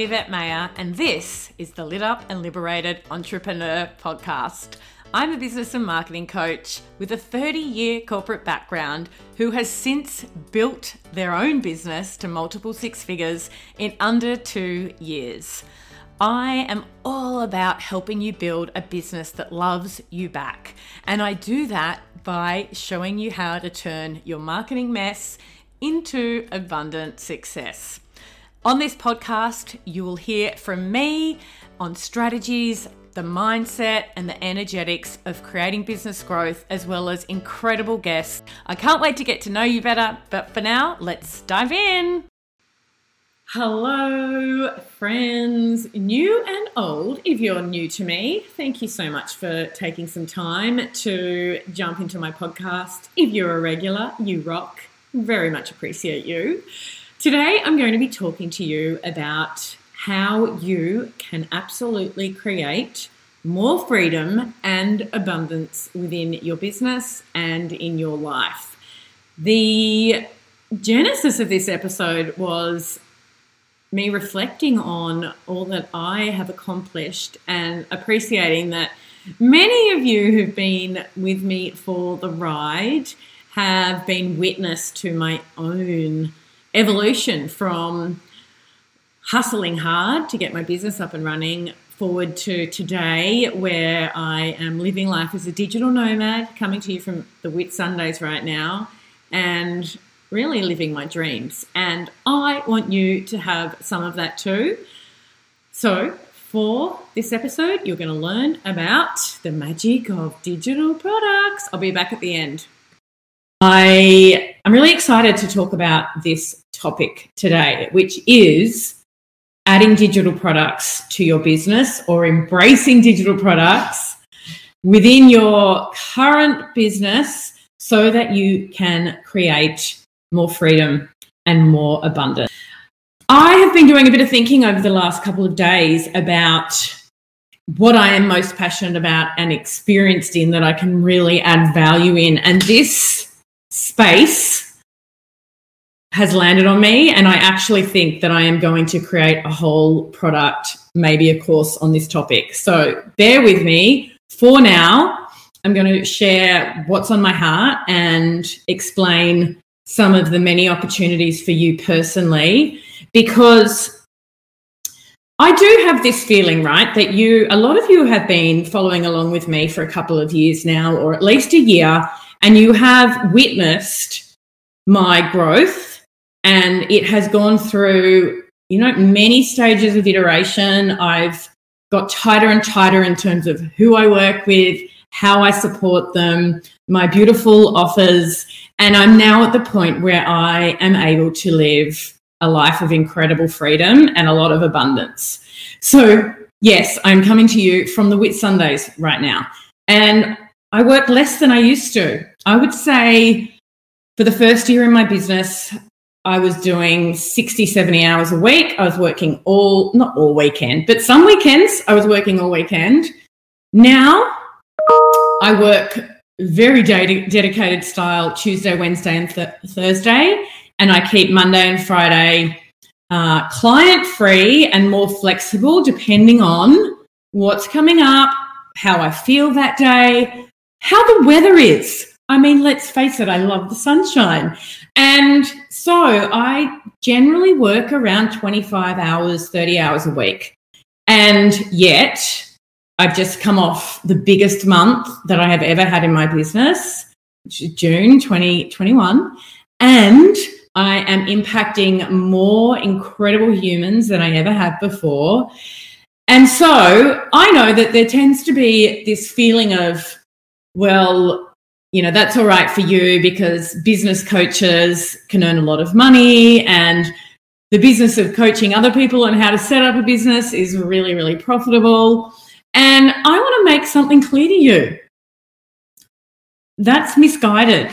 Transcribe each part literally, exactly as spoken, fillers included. I'm Yvette Mayer, and this is the Lit Up and Liberated Entrepreneur podcast. I'm a business and marketing coach with a thirty-year corporate background who has since built their own business to multiple six figures in under two years. I am all about helping you build a business that loves you back, and I do that by showing you how to turn your marketing mess into abundant success. On this podcast, you will hear from me on strategies, the mindset and the energetics of creating business growth, as well as incredible guests. I can't wait to get to know you better, but for now, let's dive in. Hello, friends, new and old. If you're new to me, thank you so much for taking some time to jump into my podcast. If you're a regular, you rock. Very much appreciate you. Today, I'm going to be talking to you about how you can absolutely create more freedom and abundance within your business and in your life. The genesis of this episode was me reflecting on all that I have accomplished and appreciating that many of you who've been with me for the ride have been witness to my own evolution from hustling hard to get my business up and running forward to today, where I am living life as a digital nomad, coming to you from the Whitsundays right now and really living my dreams. And I want you to have some of that too. So for this episode, you're going to learn about the magic of digital products. I'll be back at the end. I am really excited to talk about this topic today, which is adding digital products to your business or embracing digital products within your current business so that you can create more freedom and more abundance. I have been doing a bit of thinking over the last couple of days about what I am most passionate about and experienced in that I can really add value in, and this space has landed on me, and I actually think that I am going to create a whole product, maybe a course on this topic. So bear with me. For now, I'm going to share what's on my heart and explain some of the many opportunities for you personally, because I do have this feeling, right, that you, a lot of you have been following along with me for a couple of years now, or at least a year, and you have witnessed my growth, and it has gone through, you know, many stages of iteration. I've got tighter and tighter in terms of who I work with, how I support them, my beautiful offers, and I'm now at the point where I am able to live a life of incredible freedom and a lot of abundance. So, yes, I'm coming to you from the Whitsundays right now, and I work less than I used to. I would say for the first year in my business, I was doing sixty, seventy hours a week. I was working all, not all weekend, but some weekends I was working all weekend. Now I work very de- dedicated style Tuesday, Wednesday and th- Thursday, and I keep Monday and Friday uh, client-free and more flexible depending on what's coming up, how I feel that day, how the weather is. I mean, let's face it, I love the sunshine. And so I generally work around twenty-five hours, thirty hours a week. And yet I've just come off the biggest month that I have ever had in my business, which is June twenty twenty-one. And I am impacting more incredible humans than I ever have before. And so I know that there tends to be this feeling of, well, you know, that's all right for you because business coaches can earn a lot of money, and the business of coaching other people on how to set up a business is really, really profitable. And I want to make something clear to you. That's misguided.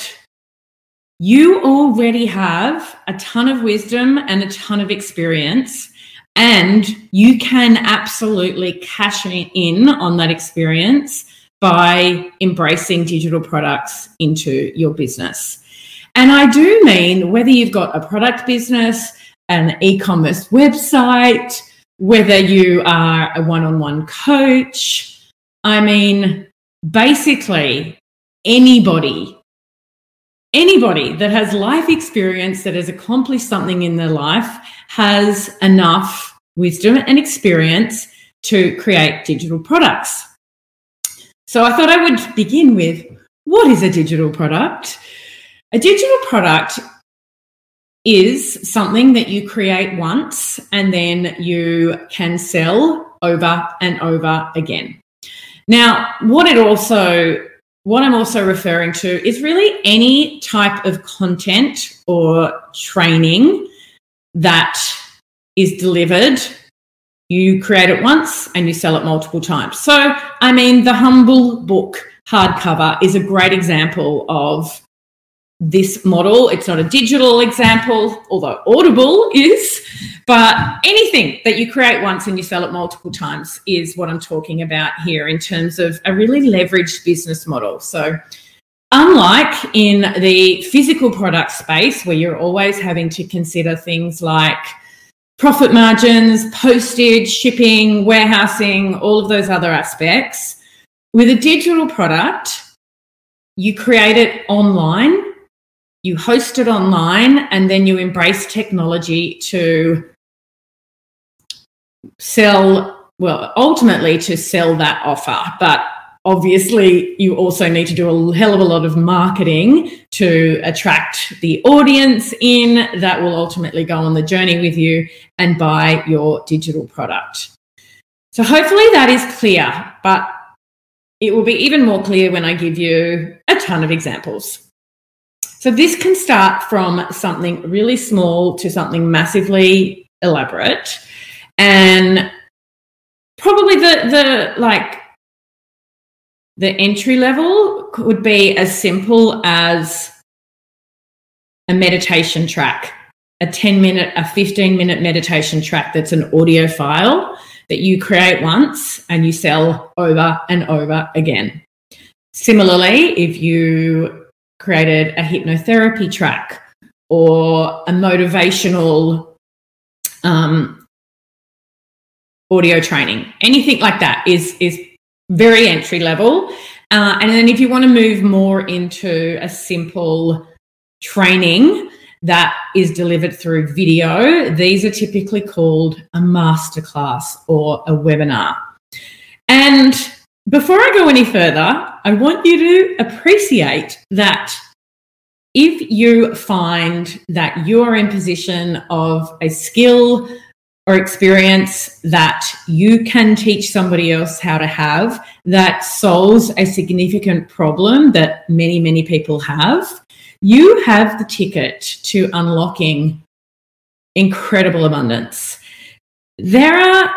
You already have a ton of wisdom and a ton of experience, and you can absolutely cash in on that experience by embracing digital products into your business. And I do mean whether you've got a product business, an e-commerce website, whether you are a one-on-one coach. I mean, basically anybody, anybody that has life experience, that has accomplished something in their life, has enough wisdom and experience to create digital products. So I thought I would begin with, what is a digital product? A digital product is something that you create once and then you can sell over and over again. Now, what it also, what I'm also referring to is really any type of content or training that is delivered. You create it once and you sell it multiple times. So, I mean, the Humble Book hardcover is a great example of this model. It's not a digital example, although Audible is, but anything that you create once and you sell it multiple times is what I'm talking about here in terms of a really leveraged business model. So unlike in the physical product space, where you're always having to consider things like profit margins, postage, shipping, warehousing, all of those other aspects, with a digital product, you create it online, you host it online, and then you embrace technology to sell, well, ultimately to sell that offer. But obviously you also need to do a hell of a lot of marketing to attract the audience in that will ultimately go on the journey with you and buy your digital product. So hopefully that is clear, but it will be even more clear when I give you a ton of examples. So this can start from something really small to something massively elaborate. And probably the, the like the entry level could be as simple as a meditation track, a ten minute, a fifteen minute meditation track that's an audio file that you create once and you sell over and over again. Similarly, if you created a hypnotherapy track or a motivational um, audio training, anything like that is, is very entry level. Uh, and then if you want to move more into a simple training that is delivered through video, these are typically called a masterclass or a webinar. And before I go any further, I want you to appreciate that if you find that you are in possession of a skill or experience that you can teach somebody else how to have, that solves a significant problem that many, many people have, you have the ticket to unlocking incredible abundance. There are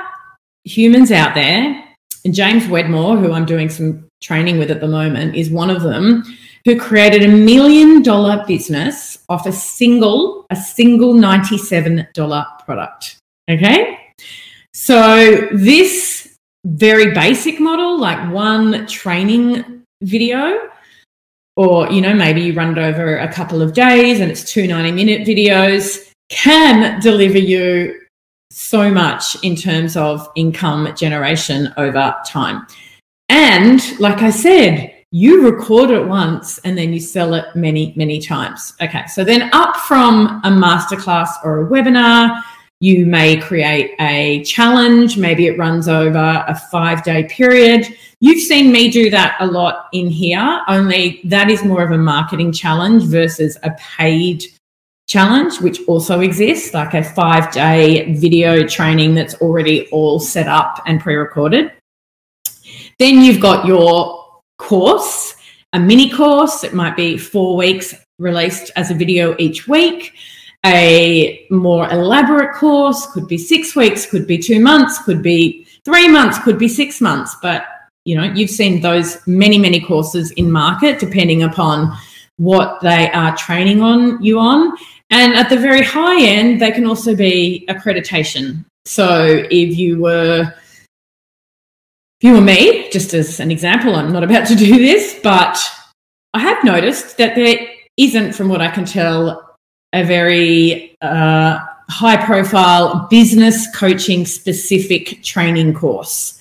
humans out there, and James Wedmore, who I'm doing some training with at the moment, is one of them, who created a million dollar business off a single, a single ninety-seven dollar product, okay? So this very basic model, like one training video, or, you know, maybe you run it over a couple of days and it's two ninety minute videos, can deliver you so much in terms of income generation over time. And like I said, you record it once and then you sell it many, many times. Okay, so then up from a masterclass or a webinar, you may create a challenge. Maybe it runs over a five-day period. You've seen me do that a lot in here, only that is more of a marketing challenge versus a paid challenge, which also exists, like a five-day video training that's already all set up and pre-recorded. Then you've got your course, a mini course. It might be four weeks released as a video each week. A more elaborate course could be six weeks, could be two months, could be three months, could be six months. But, you know, you've seen those many, many courses in market depending upon what they are training on you on. And at the very high end, they can also be accreditation. So if you were, if you were me, just as an example, I'm not about to do this, but I have noticed that there isn't, from what I can tell, a very uh, high-profile business coaching-specific training course.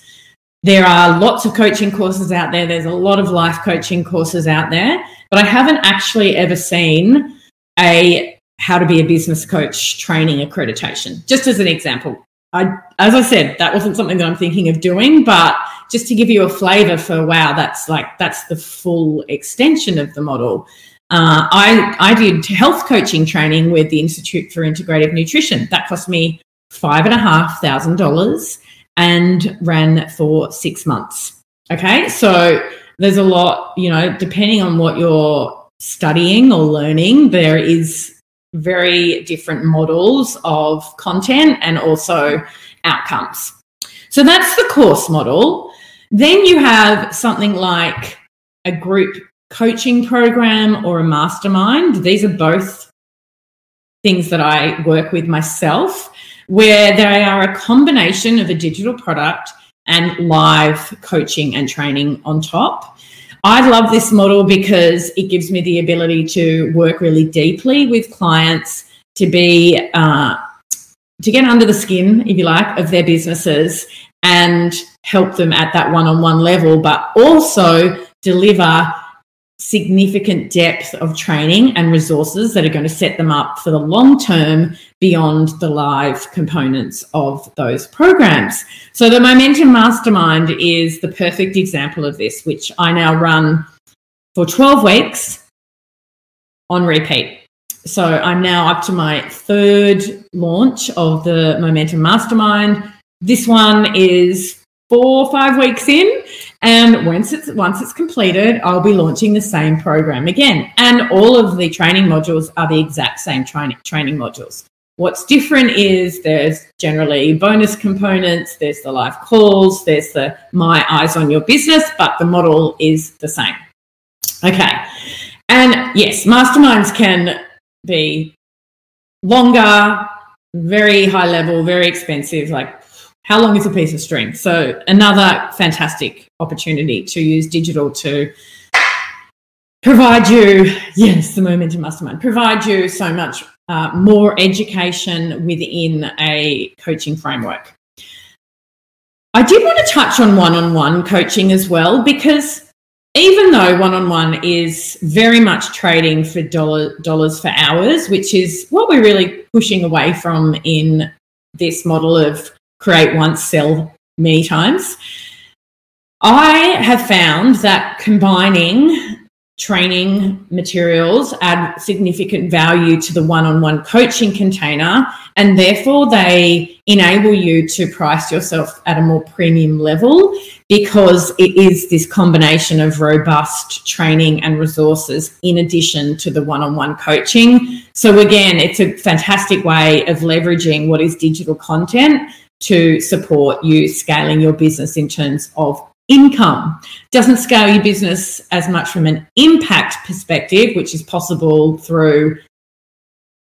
There are lots of coaching courses out there. There's a lot of life coaching courses out there, but I haven't actually ever seen a how to be a business coach training accreditation, just as an example. I, as I said, that wasn't something that I'm thinking of doing, but just to give you a flavour for, wow, that's like that's the full extension of the model. Uh, I, I did health coaching training with the Institute for Integrative Nutrition. That cost me five thousand five hundred dollars and ran for six months. Okay, so there's a lot, you know, depending on what you're studying or learning, there is very different models of content and also outcomes. So that's the course model. Then you have something like a group coaching program or a mastermind. These are both things that I work with myself, where they are a combination of a digital product and live coaching and training on top. I love this model because it gives me the ability to work really deeply with clients, to be uh, to get under the skin, if you like, of their businesses and help them at that one-on-one level, but also deliver significant depth of training and resources that are going to set them up for the long term beyond the live components of those programs. So the Momentum Mastermind is the perfect example of this, which I now run for twelve weeks on repeat. So I'm now up to my third launch of the Momentum Mastermind. This one is four or five weeks in, and once it's once it's completed, I'll be launching the same program again. And all of the training modules are the exact same training training modules. What's different is there's generally bonus components, there's the live calls, there's the My Eyes on Your Business, but the model is the same. Okay. And yes, masterminds can be longer, very high level, very expensive, like how long is a piece of string? So another fantastic opportunity to use digital to provide you, yes, the Momentum Mastermind, provide you so much uh, more education within a coaching framework. I did want to touch on one-on-one coaching as well, because even though one-on-one is very much trading for dollar, dollars for hours, which is what we're really pushing away from in this model of create once, sell many times, I have found that combining training materials add significant value to the one-on-one coaching container, and therefore they enable you to price yourself at a more premium level, because it is this combination of robust training and resources in addition to the one-on-one coaching. So again, it's a fantastic way of leveraging what is digital content to support you scaling your business in terms of income. Doesn't scale your business as much from an impact perspective, which is possible through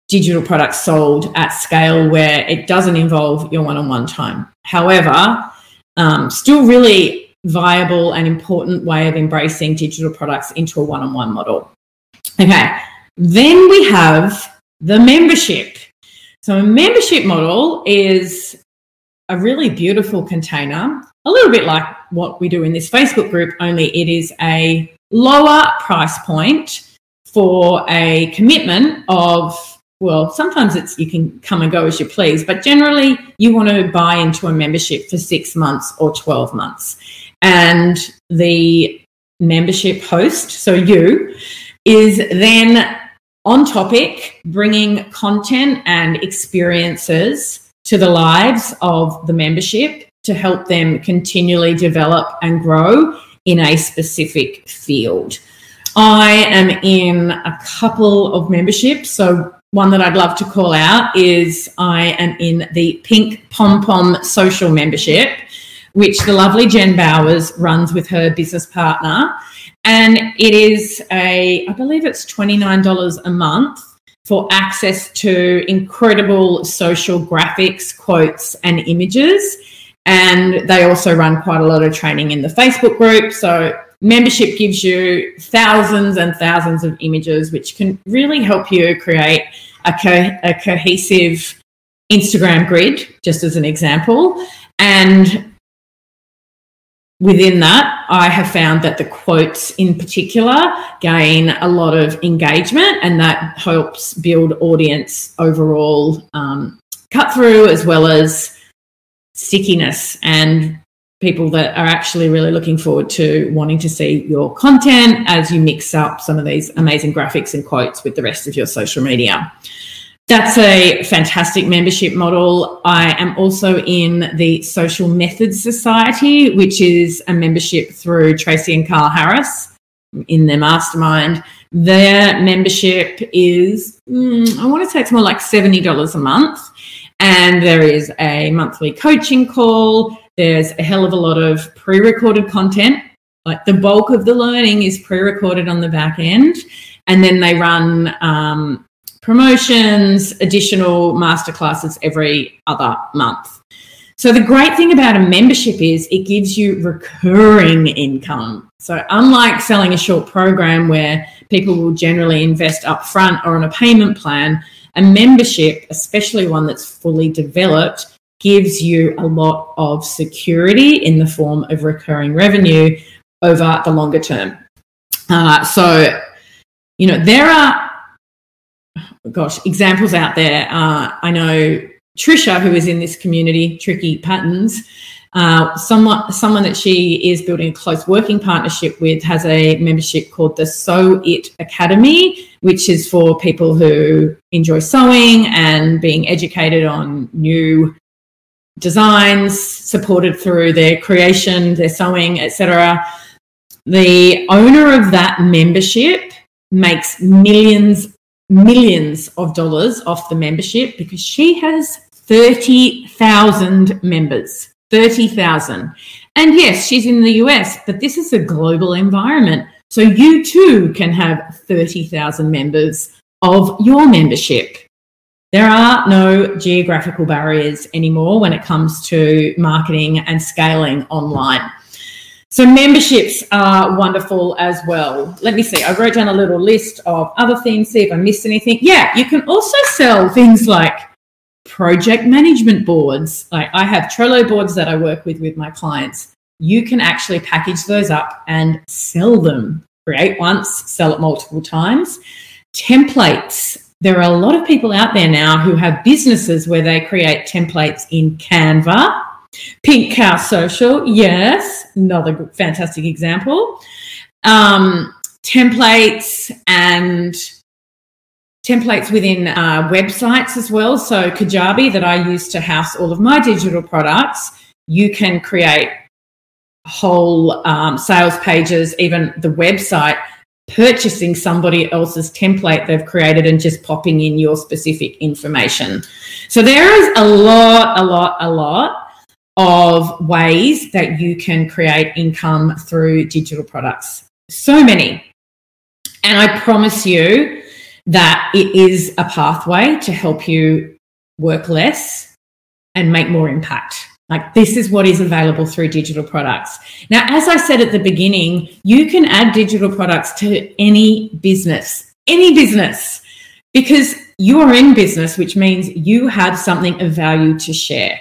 digital products sold at scale where it doesn't involve your one-on-one time. However, um, still really viable and important way of embracing digital products into a one-on-one model. Okay, then we have the membership. So a membership model is a really beautiful container, a little bit like what we do in this Facebook group, only it is a lower price point for a commitment of, well, sometimes it's you can come and go as you please, but generally you want to buy into a membership for six months or twelve months. And the membership host, so you, is then on topic, bringing content and experiences to the lives of the membership to help them continually develop and grow in a specific field. I am in a couple of memberships. So one that I'd love to call out is I am in the Pink Pom Pom Social Membership, which the lovely Jen Bowers runs with her business partner. And it is a, I believe it's twenty-nine dollars a month for access to incredible social graphics, quotes, and images. And they also run quite a lot of training in the Facebook group. So membership gives you thousands and thousands of images, which can really help you create a, co- a cohesive Instagram grid, just as an example. And within that, I have found that the quotes in particular gain a lot of engagement, and that helps build audience overall, um, cut through, as well as stickiness and people that are actually really looking forward to wanting to see your content as you mix up some of these amazing graphics and quotes with the rest of your social media. That's a fantastic membership model. I am also in the Social Methods Society, which is a membership through Tracy and Carl Harris in their mastermind. Their membership is, mm, I want to say it's more like seventy dollars a month. And there is a monthly coaching call. There's a hell of a lot of pre-recorded content. Like the bulk of the learning is pre-recorded on the back end. And then they run um, promotions, additional masterclasses every other month. So the great thing about a membership is it gives you recurring income. So unlike selling a short program where people will generally invest up front or on a payment plan, a membership, especially one that's fully developed, gives you a lot of security in the form of recurring revenue over the longer term. Uh, so, you know, there are, gosh, examples out there. Uh, I know Trisha, who is in this community, Tricky Patterns, uh, someone, someone that she is building a close working partnership with has a membership called the Sew It Academy, which is for people who enjoy sewing and being educated on new designs, supported through their creation, their sewing, et cetera. The owner of that membership makes millions, millions of dollars off the membership because she has thirty thousand members, thirty thousand. And yes, she's in the U S, but this is a global environment. So you too can have thirty thousand members of your membership. There are no geographical barriers anymore when it comes to marketing and scaling online. So memberships are wonderful as well. Let me see. I wrote down a little list of other things, see if I missed anything. Yeah, you can also sell things like project management boards. Like I have Trello boards that I work with with my clients. You can actually package those up and sell them. Create once, sell it multiple times. Templates. There are a lot of people out there now who have businesses where they create templates in Canva. Pink Cow Social, yes, another fantastic example. Um, templates and templates within uh, websites as well. So Kajabi, that I use to house all of my digital products, you can create whole um, sales pages, even the website, purchasing somebody else's template they've created and just popping in your specific information. So there is a lot, a lot, a lot of ways that you can create income through digital products. So many. And I promise you that it is a pathway to help you work less and make more impact. Like this is what is available through digital products. Now, as I said at the beginning, you can add digital products to any business, any business, because you are in business, which means you have something of value to share.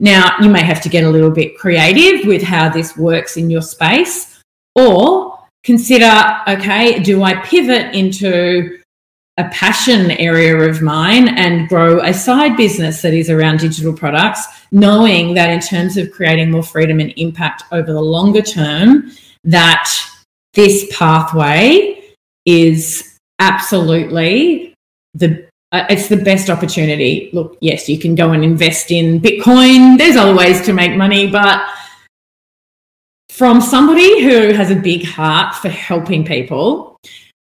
Now, you may have to get a little bit creative with how this works in your space, or consider, okay, do I pivot into a passion area of mine and grow a side business that is around digital products, knowing that in terms of creating more freedom and impact over the longer term, that this pathway is absolutely the, uh, it's the best opportunity. Look, yes, you can go and invest in Bitcoin. There's other ways to make money, but from somebody who has a big heart for helping people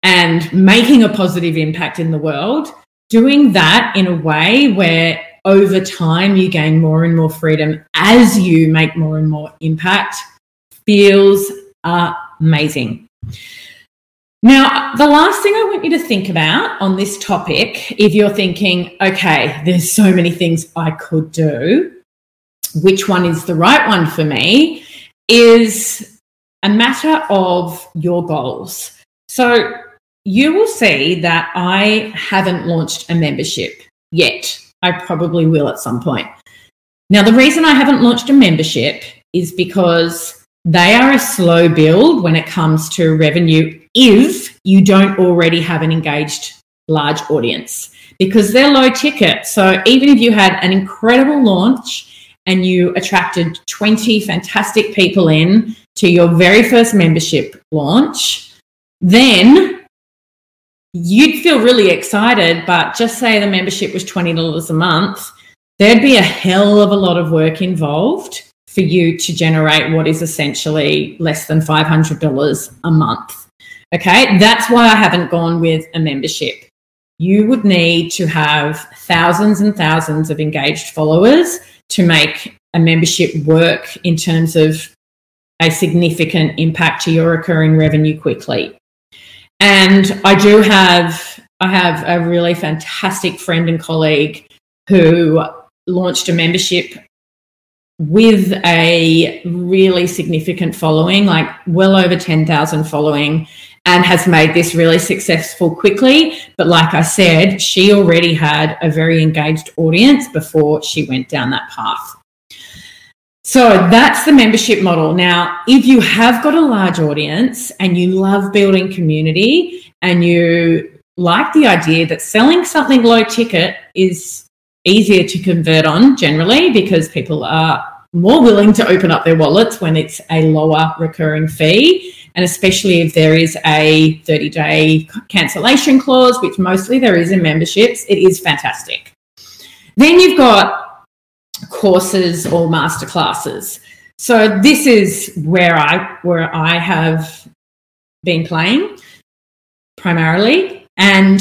and making a positive impact in the world, doing that in a way where over time you gain more and more freedom as you make more and more impact feels amazing. Now, the last thing I want you to think about on this topic, if you're thinking, okay, there's so many things I could do, which one is the right one for me, is a matter of your goals. So you will see that I haven't launched a membership yet. I probably will at some point. Now, the reason I haven't launched a membership is because they are a slow build when it comes to revenue if you don't already have an engaged large audience, because they're low ticket. So even if you had an incredible launch and you attracted twenty fantastic people in to your very first membership launch, then you'd feel really excited, but just say the membership was twenty dollars a month, there'd be a hell of a lot of work involved for you to generate what is essentially less than five hundred dollars a month. Okay, that's why I haven't gone with a membership. You would need to have thousands and thousands of engaged followers to make a membership work in terms of a significant impact to your recurring revenue quickly. And I do have, I have a really fantastic friend and colleague who launched a membership with a really significant following, like well over ten thousand following, and has made this really successful quickly. But like I said, she already had a very engaged audience before she went down that path. So that's the membership model. Now, if you have got a large audience and you love building community and you like the idea that selling something low ticket is easier to convert on generally because people are more willing to open up their wallets when it's a lower recurring fee, and especially if there is a thirty-day cancellation clause, which mostly there is in memberships, it is fantastic. Then you've got courses or masterclasses. So this is where I where I have been playing primarily, and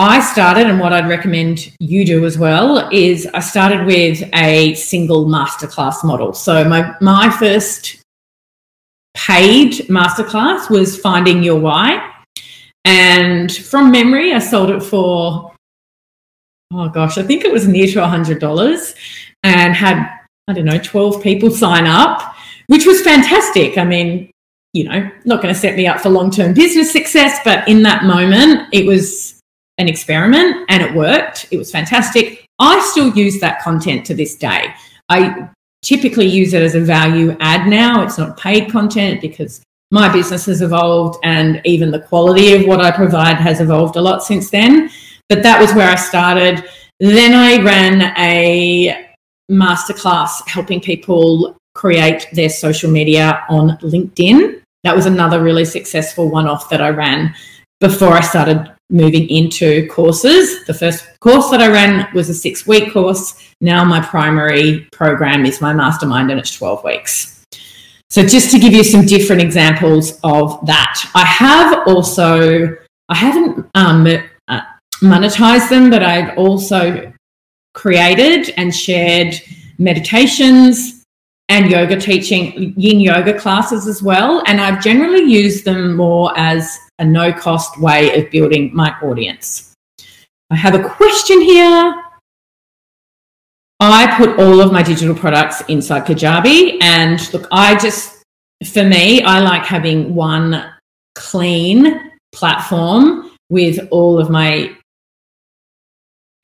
I started, and what I'd recommend you do as well, is I started with a single masterclass model. So my, my first paid masterclass was Finding Your Why, and from memory I sold it for oh gosh, I think it was near to one hundred dollars, and had, I don't know, twelve people sign up, which was fantastic. I mean, you know, not going to set me up for long-term business success, but in that moment it was an experiment and it worked. It was fantastic. I still use that content to this day. I typically use it as a value add now. It's not paid content because my business has evolved and even the quality of what I provide has evolved a lot since then. But that was where I started. Then I ran a masterclass helping people create their social media on LinkedIn. That was another really successful one-off that I ran before I started moving into courses. The first course that I ran was a six-week course. Now my primary program is my mastermind, and it's twelve weeks. So just to give you some different examples of that. I have also, I haven't... Um, uh, monetize them, but I've also created and shared meditations and yoga teaching, yin yoga classes as well, and I've generally used them more as a no-cost way of building my audience. I have a question here. I put all of my digital products inside Kajabi, and look, I just, for me, I like having one clean platform with all of my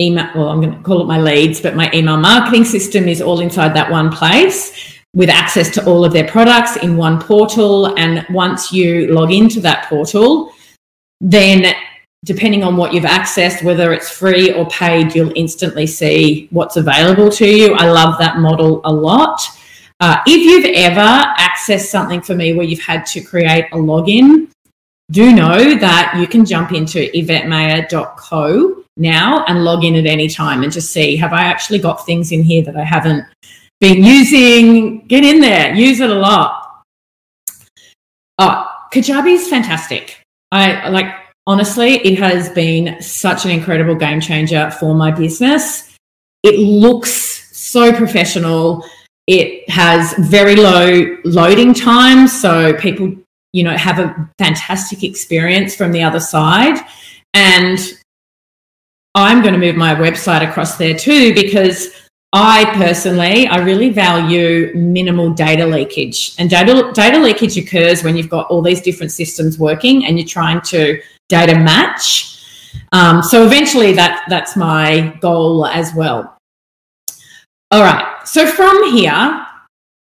email, well, I'm going to call it my leads, but my email marketing system is all inside that one place with access to all of their products in one portal. And once you log into that portal, then depending on what you've accessed, whether it's free or paid, you'll instantly see what's available to you. I love that model a lot. Uh, if you've ever accessed something for me where you've had to create a login, do know that you can jump into yvette mayer dot co now and log in at any time and just see, have I actually got things in here that I haven't been using? Get in there, use it a lot. Oh, Kajabi is fantastic. I like, honestly, it has been such an incredible game changer for my business. It looks so professional. It has very low loading time, so people, you know, have a fantastic experience from the other side. And I'm going to move my website across there too, because I personally, I really value minimal data leakage. And data, data leakage occurs when you've got all these different systems working and you're trying to data match. Um, so eventually that that's my goal as well. All right. So from here,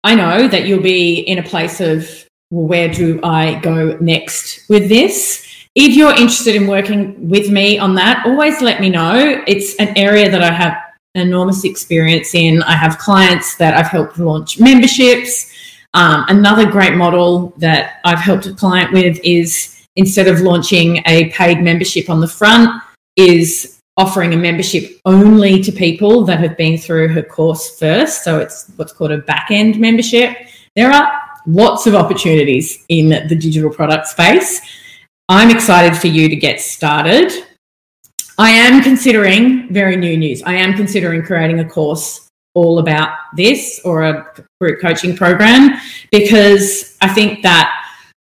I know that you'll be in a place of, well, where do I go next with this? If you're interested in working with me on that, always let me know. It's an area that I have enormous experience in. I have clients that I've helped launch memberships. Um, another great model that I've helped a client with is, instead of launching a paid membership on the front, is offering a membership only to people that have been through her course first. So it's what's called a back-end membership. There are lots of opportunities in the digital product space. I'm excited for you to get started. I am considering, very new news, I am considering creating a course all about this, or a group coaching program, because I think that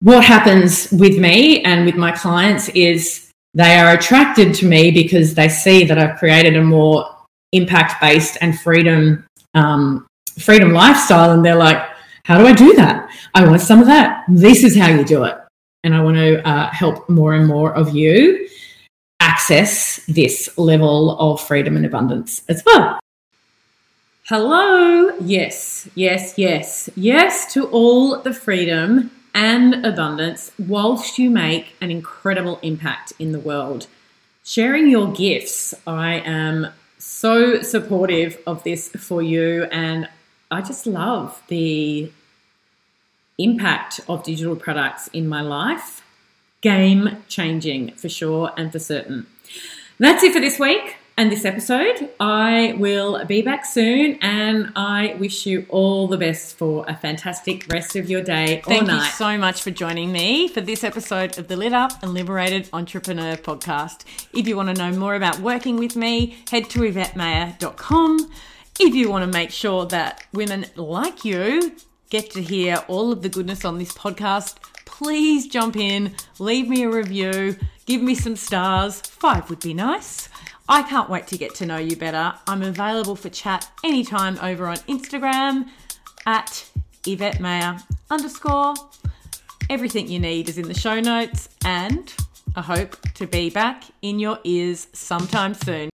what happens with me and with my clients is they are attracted to me because they see that I've created a more impact-based and freedom, um, freedom lifestyle, and they're like, how do I do that? I want some of that. This is how you do it. And I want to uh, help more and more of you access this level of freedom and abundance as well. Hello. Yes, yes, yes, yes to all the freedom and abundance whilst you make an incredible impact in the world. Sharing your gifts. I am so supportive of this for you, and I just love the impact of digital products in my life. Game changing for sure and for certain. That's it for this week and this episode. I will be back soon, and I wish you all the best for a fantastic rest of your day or night. Thank you so much for joining me for this episode of the Lit Up and Liberated Entrepreneur podcast. If you want to know more about working with me, head to yvette mayer dot com. If you want to make sure that women like you get to hear all of the goodness on this podcast, please jump in, leave me a review, give me some stars. Five would be nice. I can't wait to get to know you better. I'm available for chat anytime over on Instagram at Yvette Mayer underscore. Everything you need is in the show notes, and I hope to be back in your ears sometime soon.